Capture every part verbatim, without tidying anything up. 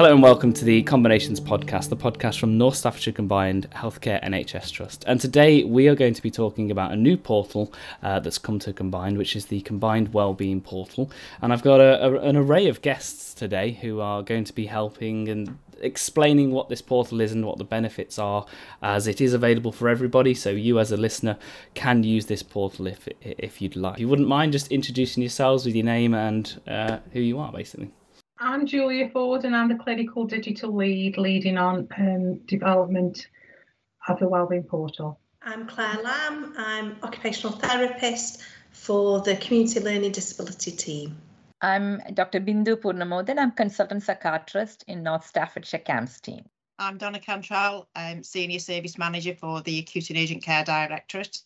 Hello and welcome to the Combinations podcast, the podcast from North Staffordshire Combined Healthcare N H S Trust. And today we are going to be talking about a new portal uh, that's come to Combined, which is the Combined Wellbeing Portal. And I've got a, a, an array of guests today who are going to be helping and explaining what this portal is and what the benefits are, as it is available for everybody, so you as a listener can use this portal if if you'd like. If you wouldn't mind just introducing yourselves with your name and uh, who you are, basically. I'm Julia Ford and I'm the Clinical Digital Lead leading on um, development of the Wellbeing Portal. I'm Claire Lam, I'm Occupational Therapist for the Community Learning Disability Team. I'm Doctor Bindu Purnamodhan, I'm Consultant Psychiatrist in North Staffordshire CAMHS team. I'm Donna Cantrell, I'm Senior Service Manager for the Acute and Urgent Care Directorate.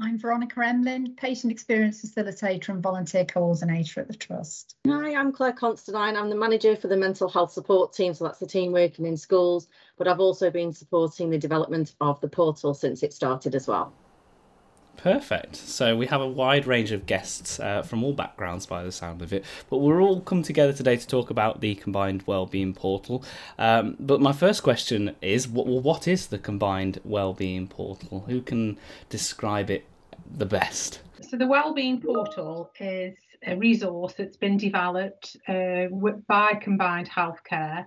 I'm Veronica Emlin, Patient Experience Facilitator and Volunteer Coordinator at the Trust. Hi, I'm Claire Constantine, I'm the Manager for the Mental Health Support Team, so that's the team working in schools, but I've also been supporting the development of the portal since it started as well. Perfect. So we have a wide range of guests uh, from all backgrounds by the sound of it, but we're all come together today to talk about the Combined Wellbeing Portal. Um, but my first question is, what, well, what is the Combined Wellbeing Portal? Who can describe it the best? So the Wellbeing Portal is a resource that's been developed uh, by Combined Healthcare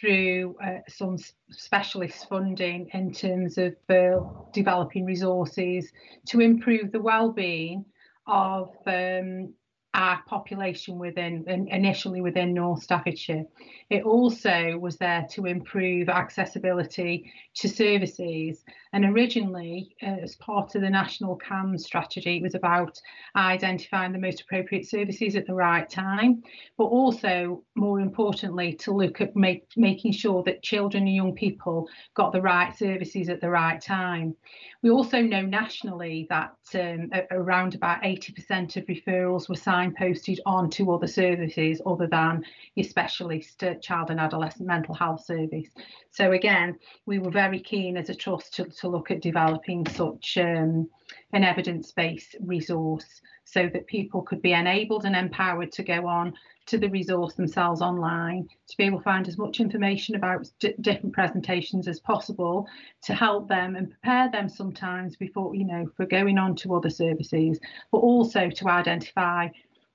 through uh, some specialist funding in terms of uh, developing resources to improve the well-being of um, our population within, initially within North Staffordshire. It also was there to improve accessibility to services, and originally uh, as part of the National CAMHS strategy, it was about identifying the most appropriate services at the right time, but also more importantly to look at make, making sure that children and young people got the right services at the right time. We also know nationally that um, around about eighty percent of referrals were signed posted on to other services other than your specialist uh, child and adolescent mental health service. So again, we were very keen as a trust to, to look at developing such um, an evidence-based resource so that people could be enabled and empowered to go on to the resource themselves online, to be able to find as much information about d- different presentations as possible to help them and prepare them sometimes before, you know, for going on to other services, but also to identify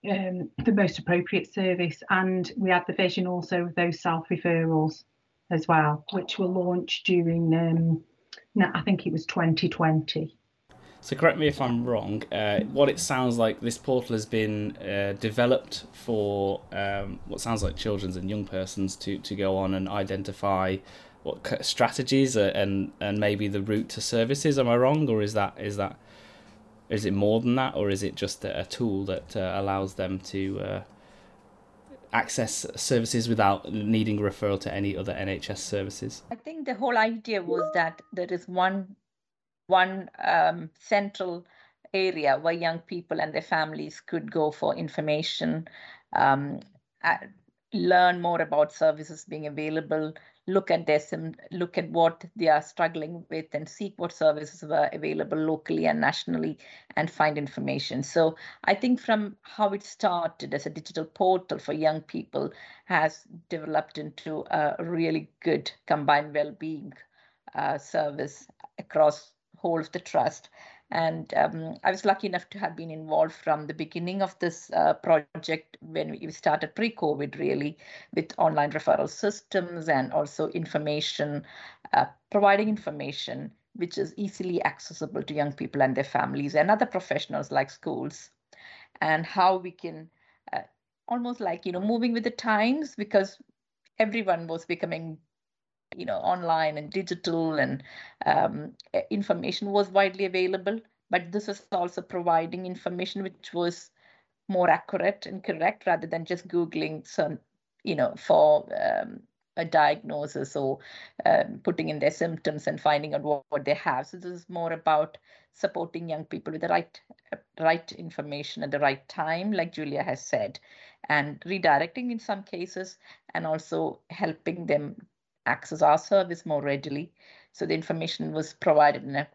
um, the most appropriate service. And we had the vision also of those self-referrals as well, which were launched during, um, no, I think it was twenty twenty. So correct me if I'm wrong, uh, what it sounds like, this portal has been uh, developed for um, what sounds like children's and young persons to, to go on and identify what strategies and and maybe the route to services. Am I wrong, or is that is that is it more than that, or is it just a tool that uh, allows them to uh, access services without needing a referral to any other N H S services? I think the whole idea was that there is one one um, central area where young people and their families could go for information, um, uh, learn more about services being available, look at their sim- look at what they are struggling with and seek what services were available locally and nationally and find information. So I think from how it started as a digital portal for young people has developed into a really good combined well-being uh, service across whole of the trust. And um, I was lucky enough to have been involved from the beginning of this uh, project when we started pre-COVID, really, with online referral systems and also information, uh, providing information which is easily accessible to young people and their families and other professionals like schools, and how we can uh, almost like, you know, moving with the times, because everyone was becoming you know, online and digital, and um, information was widely available. But this was also providing information which was more accurate and correct, rather than just Googling some, you know, for um, a diagnosis or um, putting in their symptoms and finding out what, what they have. So this is more about supporting young people with the right, right information at the right time, like Julia has said, and redirecting in some cases, and also helping them access our service more readily. So the information was provided in a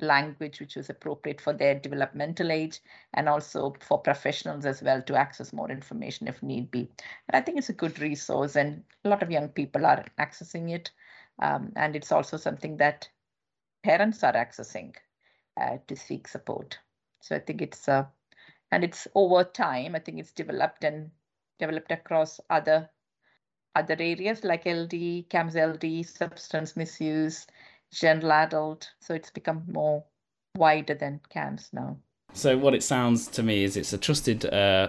language which was appropriate for their developmental age, and also for professionals as well to access more information if need be. And I think it's a good resource, and a lot of young people are accessing it. Um, and it's also something that parents are accessing uh, to seek support. So I think it's, uh, and it's over time, I think it's developed and developed across other other areas like L D, CAMHS L D, substance misuse, general adult, so it's become more wider than CAMHS now. So what it sounds to me is it's a trusted uh,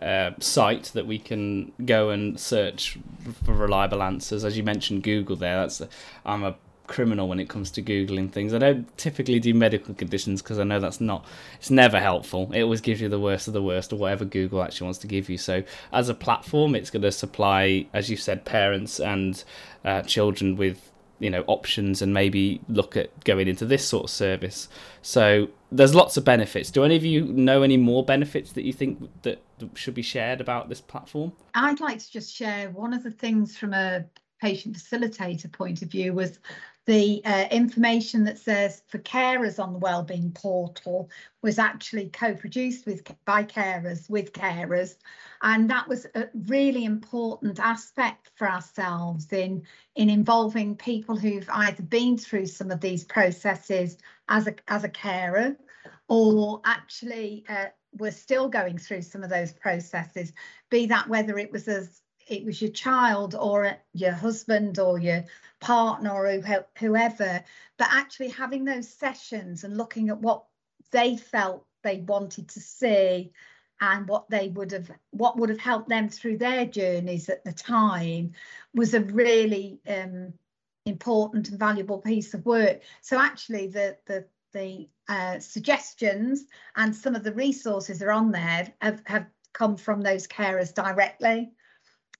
uh, site that we can go and search for reliable answers. As you mentioned, Google there. That's a, I'm a criminal when it comes to Googling things. I don't typically do medical conditions because I know that's not, it's never helpful. It always gives you the worst of the worst, or whatever Google actually wants to give you. So as a platform, it's going to supply, as you said, parents and uh, children with, you know, options, and maybe look at going into this sort of service. So there's lots of benefits. Do any of you know any more benefits that you think that should be shared about this platform? I'd like to just share one of the things from a patient facilitator point of view was the uh, information that says for carers on the Wellbeing Portal was actually co-produced with by carers with carers, and that was a really important aspect for ourselves in in involving people who've either been through some of these processes as a as a carer, or actually uh, were still going through some of those processes. Be that whether it was as it was your child or your husband or your partner or whoever, but actually having those sessions and looking at what they felt they wanted to see and what they would have, what would have helped them through their journeys at the time was a really um, important and valuable piece of work. So actually the the the uh, suggestions and some of the resources that are on there have, have come from those carers directly.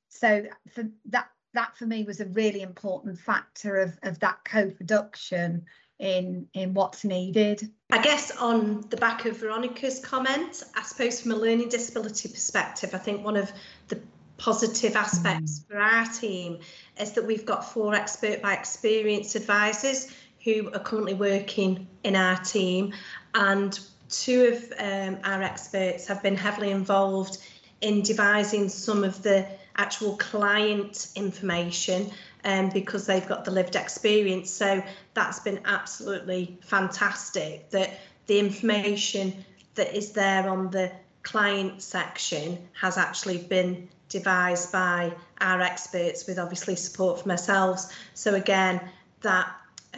So for that, that for me was a really important factor of, of that co-production in, in what's needed. I guess on the back of Veronica's comment, I suppose from a learning disability perspective, I think one of the positive aspects mm. for our team is that we've got four expert by experience advisors who are currently working in our team, and two of um, our experts have been heavily involved in devising some of the actual client information, and um, because they've got the lived experience. So that's been absolutely fantastic, that the information that is there on the client section has actually been devised by our experts with obviously support from ourselves. So again, that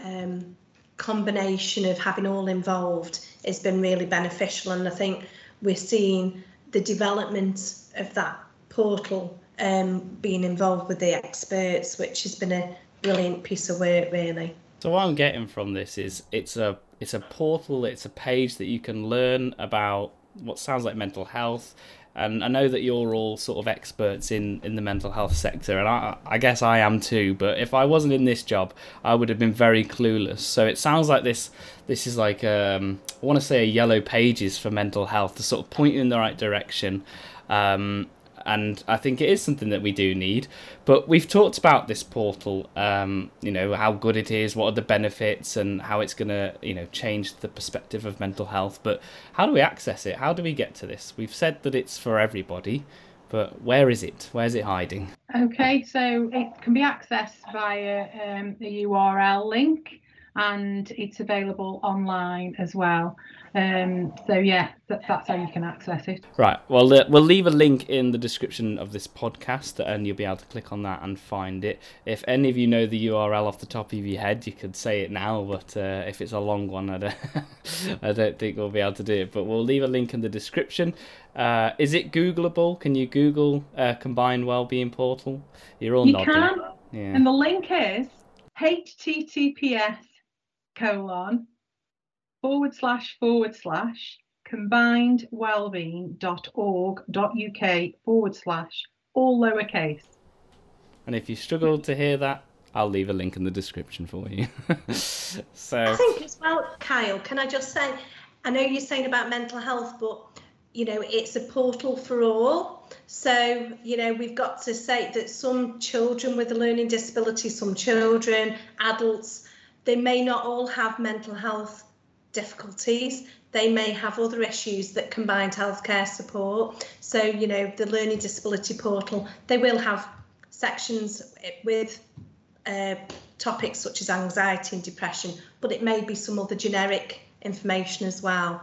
um, combination of having all involved has been really beneficial, and I think we're seeing the development of that portal Um, being involved with the experts, which has been a brilliant piece of work, really. So what I'm getting from this is it's a it's a portal, it's a page that you can learn about what sounds like mental health. And I know that you're all sort of experts in, in the mental health sector, and I, I guess I am too. But if I wasn't in this job, I would have been very clueless. So it sounds like this this is like um, I want to say a yellow pages for mental health to sort of point you in the right direction. Um, And I think it is something that we do need. But we've talked about this portal, um, you know, how good it is, what are the benefits, and how it's going to, you know, change the perspective of mental health. But how do we access it? How do we get to this? We've said that it's for everybody, but where is it? Where's it hiding? Okay, so it can be accessed via um, a U R L link, and it's available online as well. Um, so yeah, that, that's how you can access it. Right, well, uh, we'll leave a link in the description of this podcast, and you'll be able to click on that and find it. If any of you know the U R L off the top of your head, you could say it now, but uh, if it's a long one, I don't, I don't think we'll be able to do it. But we'll leave a link in the description. Uh, is it Googleable? Can you Google uh, Combined Wellbeing Portal? You're all you nodding. You can, yeah. And the link is H T T P S colon forward slash forward slash combined wellbeing dot org dot U K forward slash all lowercase. And if you struggled to hear that, I'll leave a link in the description for you. So I think as well, Kyle, can I just say, I know you're saying about mental health, but you know, it's a portal for all. So, you know, we've got to say that some children with a learning disability, some children, adults, they may not all have mental health difficulties. They may have other issues that combined healthcare support. So, you know, the Learning Disability Portal, they will have sections with uh, topics such as anxiety and depression, but it may be some other generic information as well.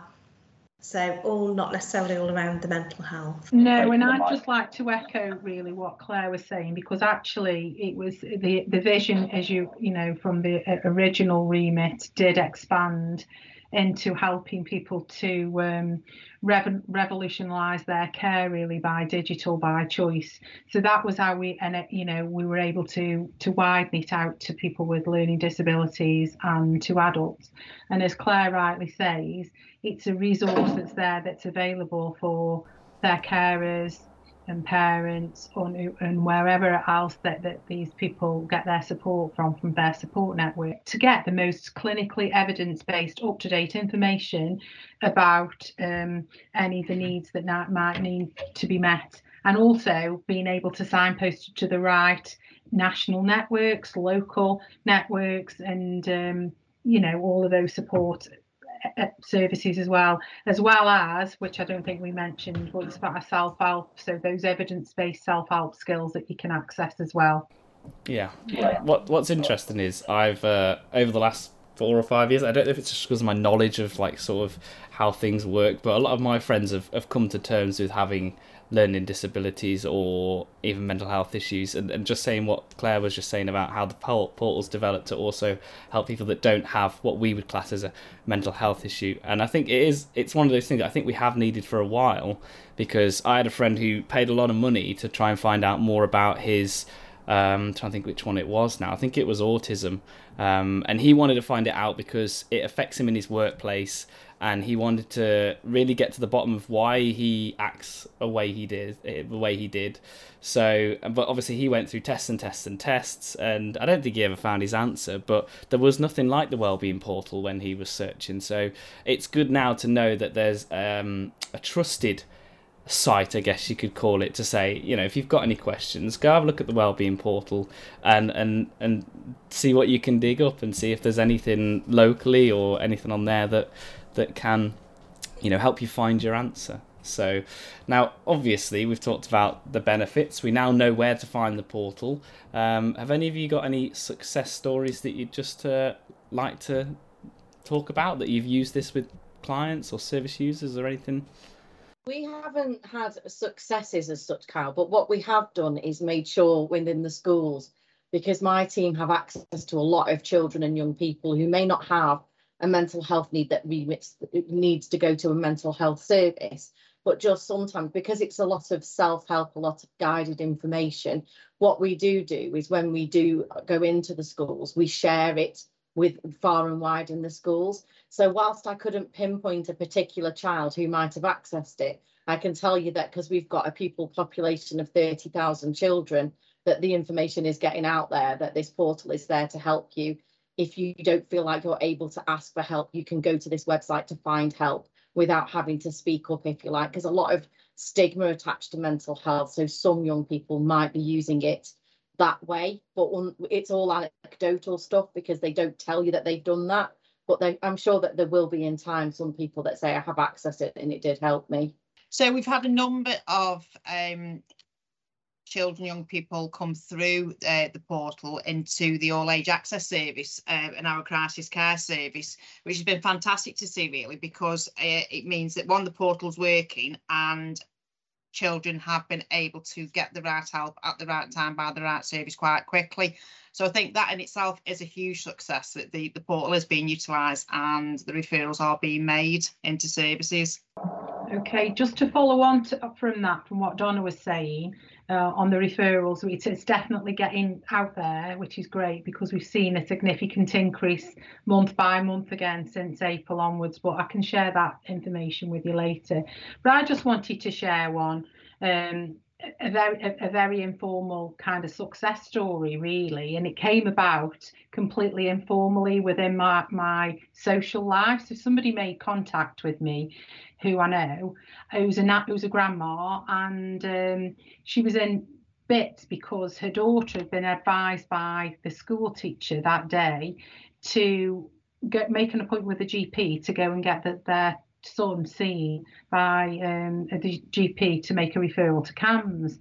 So all not necessarily all around the mental health. No, and I'd just like to echo really what Claire was saying, because actually it was the the vision, as you you know, from the original remit did expand into helping people to um, rev revolutionise their care really by digital by choice. So that was how we, and you know, we were able to to widen it out to people with learning disabilities and to adults. And as Claire rightly says, it's a resource that's there that's available for their carers and parents on, and wherever else that, that these people get their support from, from their support network, to get the most clinically evidence-based up-to-date information about um, any of the needs that might need to be met, and also being able to signpost to the right national networks, local networks, and um, you know, all of those support services as well, as well as, which I don't think we mentioned, but it's about a self-help, so those evidence-based self-help skills that you can access as well. Yeah. yeah. What What's interesting is I've, uh, over the last four or five years, I don't know if it's just because of my knowledge of like sort of how things work, but a lot of my friends have, have come to terms with having learning disabilities or even mental health issues, and, and just saying what Claire was just saying about how the portal's developed to also help people that don't have what we would class as a mental health issue. And I think it is, it's one of those things that I think we have needed for a while, because I had a friend who paid a lot of money to try and find out more about his um trying to think which one it was now, I think it was autism, um and he wanted to find it out because it affects him in his workplace, and he wanted to really get to the bottom of why he acts the way he did the way he did so but obviously he went through tests and tests and tests, and I don't think he ever found his answer, but there was nothing like the Wellbeing Portal when he was searching. So it's good now to know that there's um a trusted site, I guess you could call it, to say, you know, if you've got any questions, go have a look at the Wellbeing Portal and and and see what you can dig up, and see if there's anything locally or anything on there that that can, you know, help you find your answer. So now obviously we've talked about the benefits, we now know where to find the portal. Um have any of you got any success stories that you'd just uh, like to talk about, that you've used this with clients or service users or anything? We haven't had successes as such, Kyle, but what we have done is made sure within the schools, because my team have access to a lot of children and young people who may not have a mental health need that remits, needs to go to a mental health service, but just sometimes, because it's a lot of self-help, a lot of guided information, what we do do is when we do go into the schools, we share it with far and wide in the schools. So whilst I couldn't pinpoint a particular child who might have accessed it, I can tell you that because we've got a pupil population of thirty thousand children, that the information is getting out there, that this portal is there to help you. If you don't feel like you're able to ask for help, you can go to this website to find help without having to speak up, if you like, because a lot of stigma attached to mental health. So some young people might be using it that way, but it's all anecdotal stuff because they don't tell you that they've done that, but they, I'm sure that there will be in time some people that say I have accessed it and it did help me. So we've had a number of um children, young people come through uh, the portal into the all age access service uh, and our crisis care service, which has been fantastic to see really, because uh, it means that one, the portal's working, and children have been able to get the right help at the right time by the right service quite quickly. So I think that in itself is a huge success, that the, the portal is being utilised and the referrals are being made into services. Okay, just to follow on to, from that, from what Donna was saying uh, on the referrals, it's, it's definitely getting out there, which is great, because we've seen a significant increase month by month again since April onwards, but I can share that information with you later. But I just wanted to share one, um, a very, a very informal kind of success story really, and it came about completely informally within my, my social life. So somebody made contact with me who I know, who's a, who's a grandma, and um, she was in bits because her daughter had been advised by the school teacher that day to get make an appointment with a G P to go and get the, their son seen by um, a G P to make a referral to CAMHS.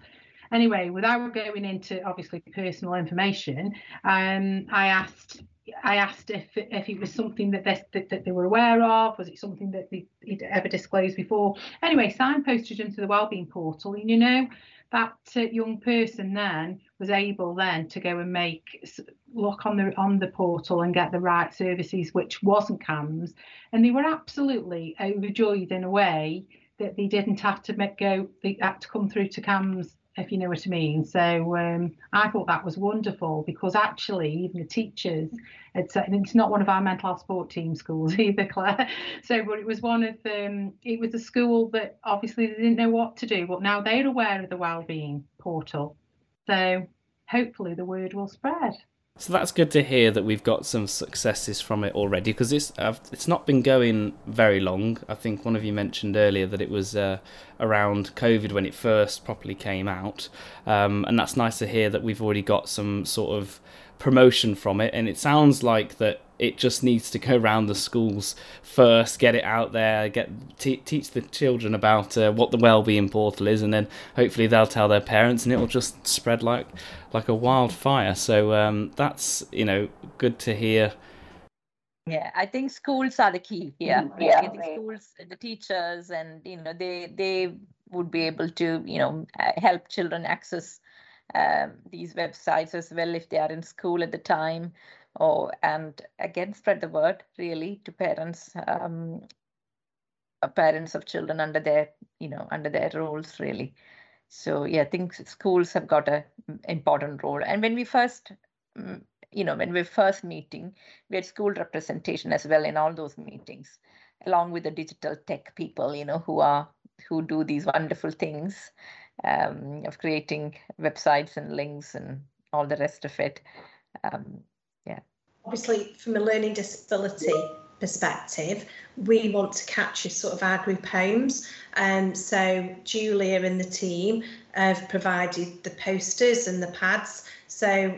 Anyway, without going into obviously personal information, um, I asked I asked if if it was something that they, that, that they were aware of. Was it something that they'd ever disclosed before? Anyway, signposted him to the Wellbeing Portal, and you know that uh, young person then was able then to go and make look on the on the portal and get the right services, which wasn't CAMHS, and they were absolutely overjoyed in a way that they didn't have to make go they had to come through to CAMHS, if you know what I mean. So um, I thought that was wonderful, because actually even the teachers, it's, it's not one of our mental health support team schools either, Claire. So, but it was one of them, it was a school that obviously they didn't know what to do, but now they're aware of the Wellbeing Portal. So hopefully the word will spread. So that's good to hear that we've got some successes from it already, because it's I've, it's not been going very long. I think one of you mentioned earlier that it was uh, around COVID when it first properly came out, um, and that's nice to hear that we've already got some sort of promotion from it. And it sounds like that it just needs to go around the schools first, get it out there, get te- teach the children about uh, what the Wellbeing Portal is, and then hopefully they'll tell their parents, and it'll just spread like like a wildfire. So um, that's, you know, good to hear. Yeah, I think schools are the key here. Yeah, I think schools, the teachers, and you know, they they would be able to, you know, help children access um, these websites as well if they are in school at the time. Oh, and again, spread the word really to parents, um, parents of children under their, you know, under their roles really. So yeah, I think schools have got a important role. And when we first, you know, when we were first meeting, we had school representation as well in all those meetings, along with the digital tech people, you know, who are who do these wonderful things um, of creating websites and links and all the rest of it. Um, Yeah. Obviously, from a learning disability perspective, we want to capture sort of our group homes. Um, so Julia and the team have provided the posters and the pads. So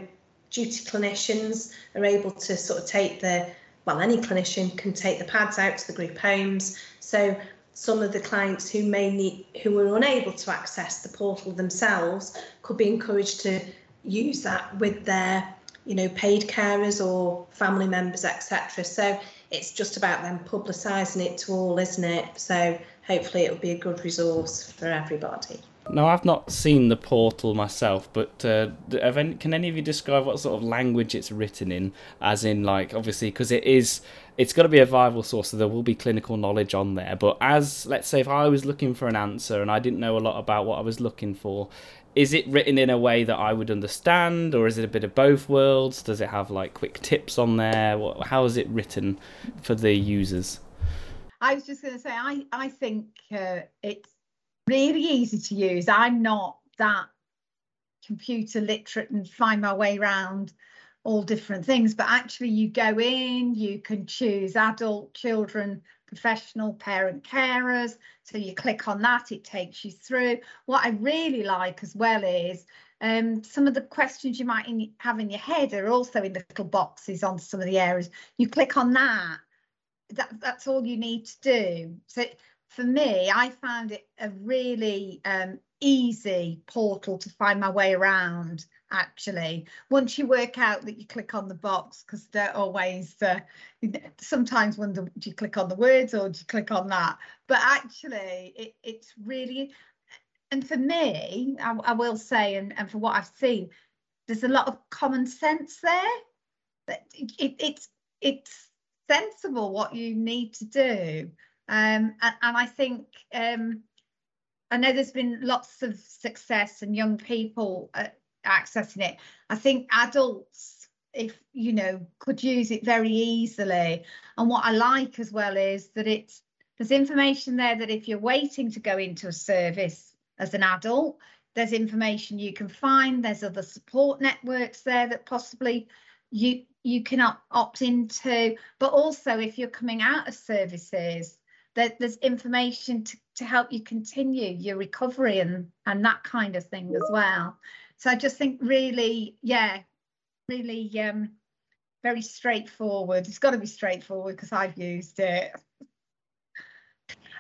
duty clinicians are able to sort of take the, well, any clinician can take the pads out to the group homes. So some of the clients who may need, who are unable to access the portal themselves could be encouraged to use that with their, you know, paid carers or family members, et cetera. So it's just about them publicising it to all, isn't it? So hopefully it'll be a good resource for everybody. Now, I've not seen the portal myself, but uh, have any, can any of you describe what sort of language it's written in? As in, like, obviously, because it is, it's got to be a viable source, so there will be clinical knowledge on there. But as, let's say, if I was looking for an answer and I didn't know a lot about what I was looking for, is it written in a way that I would understand, or is it a bit of both worlds? Does it have like quick tips on there? What, how is it written for the users? I was just going to say, I, I think uh, it's really easy to use. I'm not that computer literate and find my way around all different things, but actually you go in, you can choose adult, children, professional, parent, carers. So you click on that, it takes you through. What I really like as well is um, some of the questions you might in, have in your head are also in the little boxes on some of the areas. You click on that, that that's all you need to do. So for me, I found it a really um, easy portal to find my way around, actually, once you work out that you click on the box, because they're always uh, sometimes wonder, do you click on the words or do you click on that? But actually it, it's really, and for me, I, I will say, and, and for what I've seen, there's a lot of common sense there. That it, it, it's it's sensible what you need to do, um, and, and I think um, I know there's been lots of success and young people Uh, accessing it. I think adults, if you know, could use it very easily. And what I like as well is that it's there's information there that if you're waiting to go into a service as an adult, there's information you can find. There's other support networks there that possibly you you can op- opt into. But also if you're coming out of services, that there's information to, to help you continue your recovery and and that kind of thing as well. So I just think really, yeah, really um, very straightforward. It's got to be straightforward because I've used it.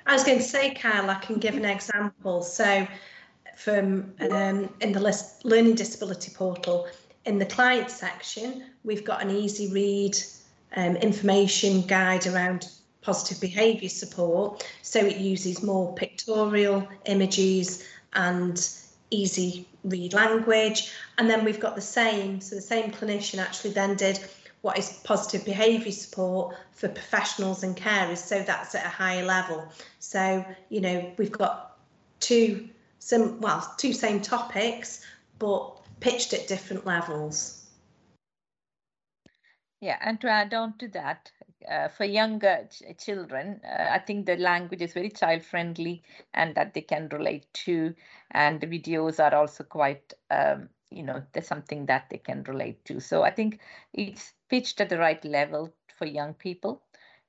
I was going to say, Kyle, I can give an example. So from um, in the Learning Disability Portal, in the client section, we've got an easy read um, information guide around positive behaviour support. So it uses more pictorial images and easy read language. And then we've got the same, so the same clinician actually then did what is positive behaviour support for professionals and carers. So that's at a higher level. So, you know, we've got two, some, well, two same topics, but pitched at different levels. Yeah, and to add on to that, uh, for younger ch children, uh, I think the language is very child friendly and that they can relate to. And the videos are also quite, um, you know, there's something that they can relate to. So I think it's pitched at the right level for young people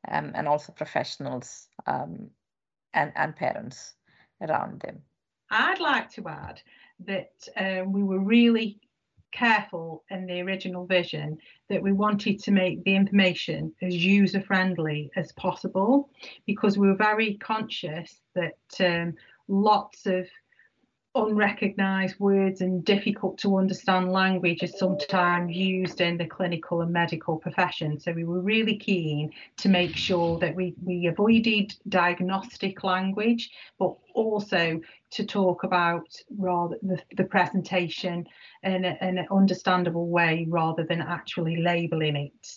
um, and also professionals um, and, and parents around them. I'd like to add that um, we were really careful in the original vision that we wanted to make the information as user friendly as possible, because we were very conscious that um, lots of unrecognised words and difficult to understand language is sometimes used in the clinical and medical profession. So we were really keen to make sure that we, we avoided diagnostic language, but also to talk about rather the, the presentation in, a, in an understandable way rather than actually labelling it.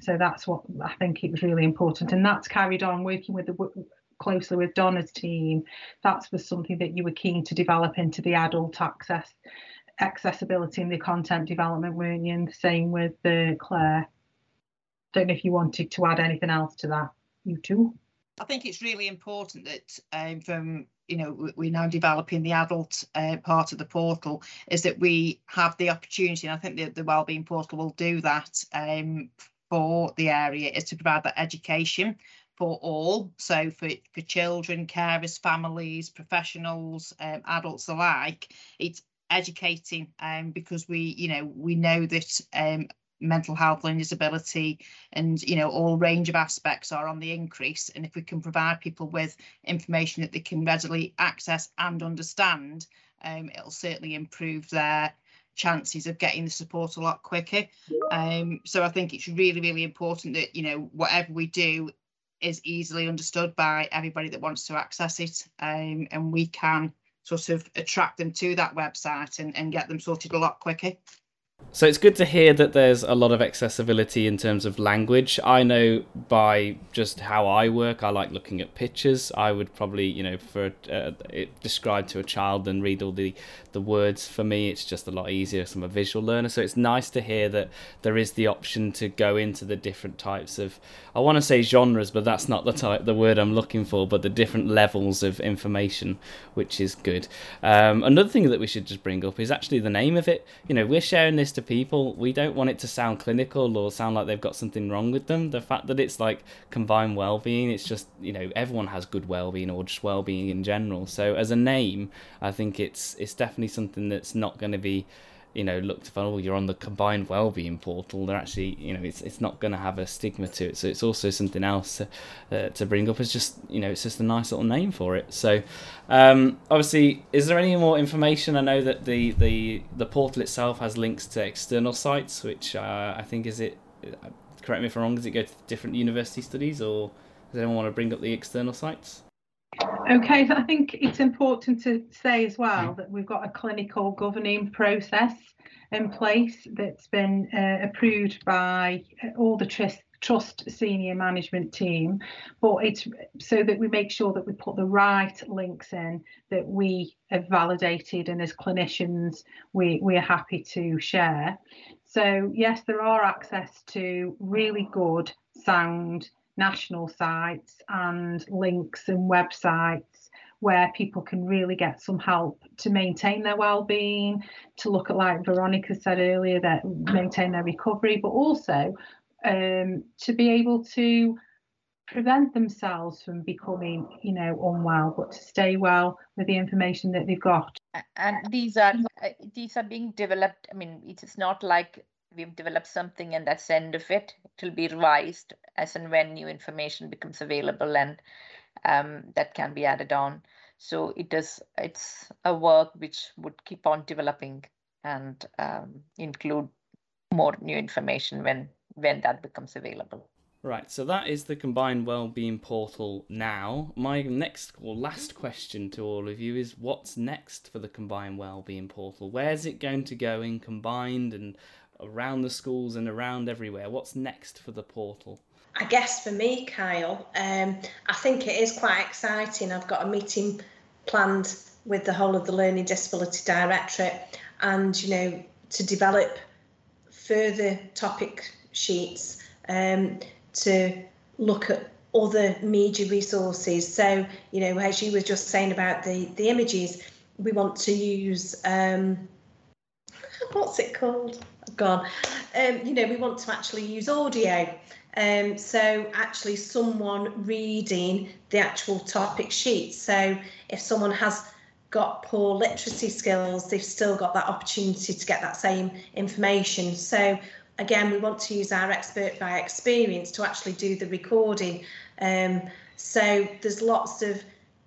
So that's what I think it was really important. And that's carried on working with the closely with Donna's team. That was something that you were keen to develop into the adult access, accessibility and the content development, weren't you? And the same with uh, Claire. Don't know if you wanted to add anything else to that, you two. I think it's really important that um, from, you know, we're now developing the adult uh, part of the portal, is that we have the opportunity, and I think the, the Wellbeing Portal will do that um, for the area, is to provide that education for all, so for, for children, carers, families, professionals, um, adults alike. It's educating um, because we, you know, we know that um, mental health and disability and, you know, all range of aspects are on the increase. And if we can provide people with information that they can readily access and understand, um, it'll certainly improve their chances of getting the support a lot quicker. Um, so I think it's really, really important that, you know, whatever we do is easily understood by everybody that wants to access it, um, and we can sort of attract them to that website and, and get them sorted a lot quicker. So it's good to hear that there's a lot of accessibility in terms of language. I know by just how I work, I like looking at pictures. I would probably, you know, for uh, it described to a child and read all the, the words. For me, it's just a lot easier as I'm a visual learner. So it's nice to hear that there is the option to go into the different types of, I want to say genres, but that's not the type, the word I'm looking for, but the different levels of information, which is good. Um, another thing that we should just bring up is actually the name of it. You know, we're sharing this to people. We don't want it to sound clinical or sound like they've got something wrong with them. The fact that it's like combined wellbeing, it's just, you know, everyone has good wellbeing or just wellbeing in general. So as a name, I think it's it's definitely something that's not going to be, you know, looked at, oh, you're on the combined wellbeing portal. They're actually, you know, it's it's not going to have a stigma to it. So it's also something else to, uh, to bring up. It's just, you know, it's just a nice little name for it. So um, obviously, is there any more information? I know that the the, the portal itself has links to external sites, which uh, I think is it, correct me if I'm wrong, does it go to different university studies, or does anyone want to bring up the external sites? Okay, so I think it's important to say as well that we've got a clinical governing process in place that's been uh, approved by all the trust, trust senior management team, but it's so that we make sure that we put the right links in that we have validated, and as clinicians we, we are happy to share. So yes, there are access to really good, sound national sites and links and websites where people can really get some help to maintain their well-being, to look at, like Veronica said earlier, that maintain their recovery, but also um, to be able to prevent themselves from becoming, you know, unwell, but to stay well with the information that they've got. And these are these are being developed. I mean, it's not like we've developed something and that's the end of it. It will be revised as and when new information becomes available, and um, that can be added on. So it is, it's a work which would keep on developing and um, include more new information when, when that becomes available. Right, so that is the Combined Wellbeing Portal now. My next or last question to all of you is, what's next for the Combined Wellbeing Portal? Where's it going to go in combined and around the schools and around everywhere? What's next for the portal? I guess for me, Kyle, um, I think it is quite exciting. I've got a meeting planned with the whole of the Learning Disability Directorate, and, you know, to develop further topic sheets, um, to look at other media resources. So, you know, as you were just saying about the, the images, we want to use, um, what's it called? I've gone. Um, you know, we want to actually use audio. Um, so actually someone reading the actual topic sheet. So if someone has got poor literacy skills, they've still got that opportunity to get that same information. So again, we want to use our expert by experience to actually do the recording. Um, so there's lots of,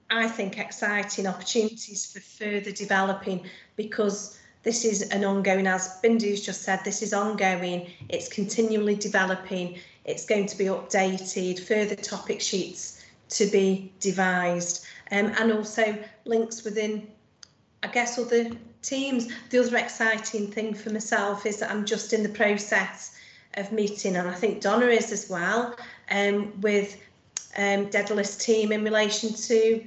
I think, exciting opportunities for further developing, because this is an ongoing, as Bindu's just said, this is ongoing, it's continually developing, it's going to be updated, further topic sheets to be devised, um, and also links within, I guess, other teams. The other exciting thing for myself is that I'm just in the process of meeting, and I think Donna is as well, um, with um, Daedalus team in relation to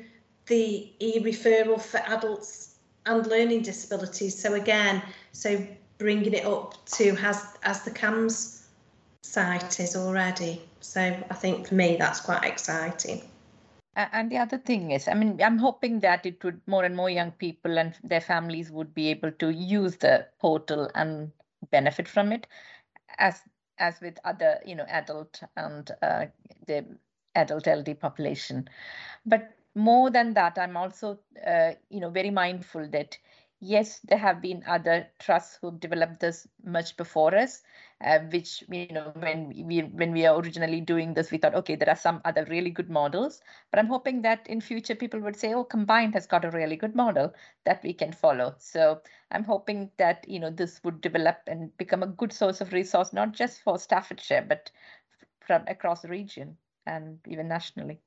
the e-referral for adults and learning disabilities. So again, so bringing it up to as, as the CAMHS site is already. So I think for me, that's quite exciting. And the other thing is, I mean, I'm hoping that it would, more and more young people and their families would be able to use the portal and benefit from it, as as with other, you know, adult and uh, the adult L D population. But more than that, I'm also, uh, you know, very mindful that, yes, there have been other trusts who've developed this much before us, uh, which, you know, when we when we are originally doing this, we thought, OK, there are some other really good models. But I'm hoping that in future people would say, oh, Combined has got a really good model that we can follow. So I'm hoping that, you know, this would develop and become a good source of resource, not just for Staffordshire, but from across the region and even nationally.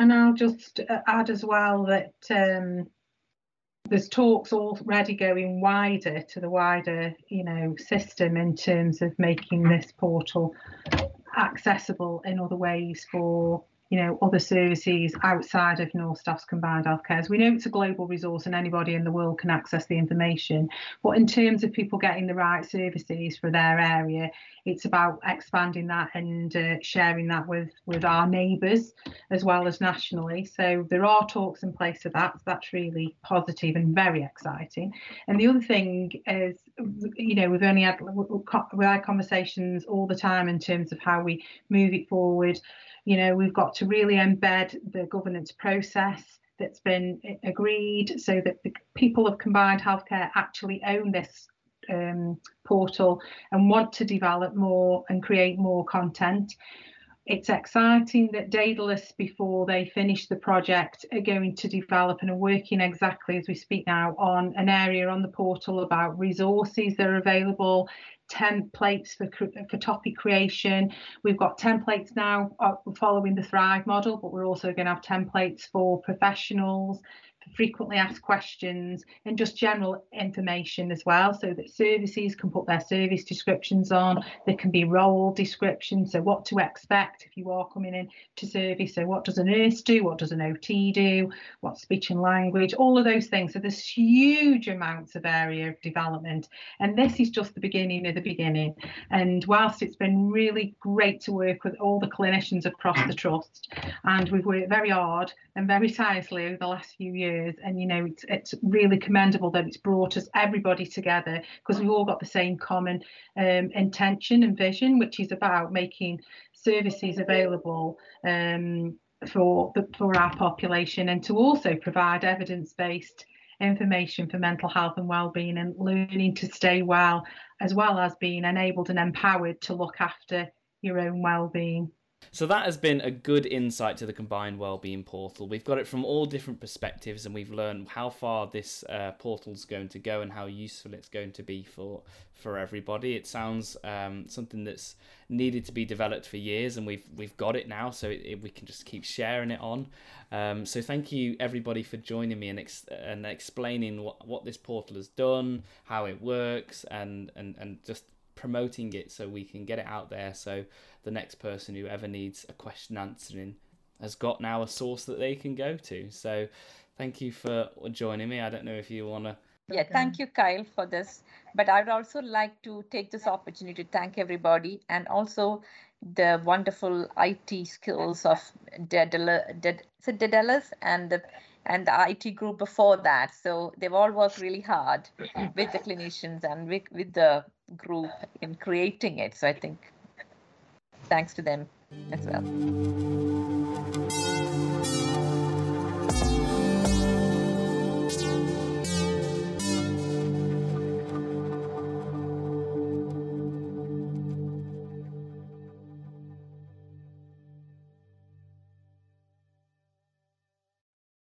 And I'll just add as well that um, there's talks already going wider to the wider, you know, system in terms of making this portal accessible in other ways for, you know, other services outside of North Staff's Combined Healthcare. So we know it's a global resource and anybody in the world can access the information. But in terms of people getting the right services for their area, it's about expanding that and uh, sharing that with, with our neighbours as well as nationally. So there are talks in place for that. So that's really positive and very exciting. And the other thing is, you know, we've only had, we had conversations all the time in terms of how we move it forward. You know, we've got to really embed the governance process that's been agreed so that the people of Combined Healthcare actually own this um, portal and want to develop more and create more content. It's exciting that Daedalus, before they finish the project, are going to develop and are working exactly as we speak now on an area on the portal about resources that are available, templates for for topic creation. We've got templates now following the Thrive model, but we're also going to have templates for professionals, frequently asked questions and just general information as well, so that services can put their service descriptions on. There can be role descriptions, so what to expect if you are coming in to service. So what does a nurse do, what does an O T do, what speech and language, all of those things. So there's huge amounts of area of development, and this is just the beginning of the beginning. And whilst it's been really great to work with all the clinicians across the trust, and we've worked very hard and very tirelessly over the last few years, and you know, it's, it's really commendable that it's brought us everybody together, because we've all got the same common um, intention and vision, which is about making services available um, for the, for our population, and to also provide evidence-based information for mental health and wellbeing and learning to stay well, as well as being enabled and empowered to look after your own wellbeing. So that has been a good insight to the Combined Wellbeing Portal. We've got it from all different perspectives, and we've learned how far this uh, portal's going to go and how useful it's going to be for for everybody. It sounds um, something that's needed to be developed for years, and we've we've got it now, so it, it, we can just keep sharing it on. Um, so thank you everybody for joining me and ex- and explaining what, what this portal has done, how it works, and and and just promoting it so we can get it out there, so the next person who ever needs a question answering has got now a source that they can go to. So thank you for joining me. I don't know if you want to... Yeah, thank you, Kyle, for this. But I'd also like to take this opportunity to thank everybody, and also the wonderful I T skills of Daedalus and the and the I T group before that. So they've all worked really hard with the clinicians and with, with the group in creating it. So I think thanks to them as well.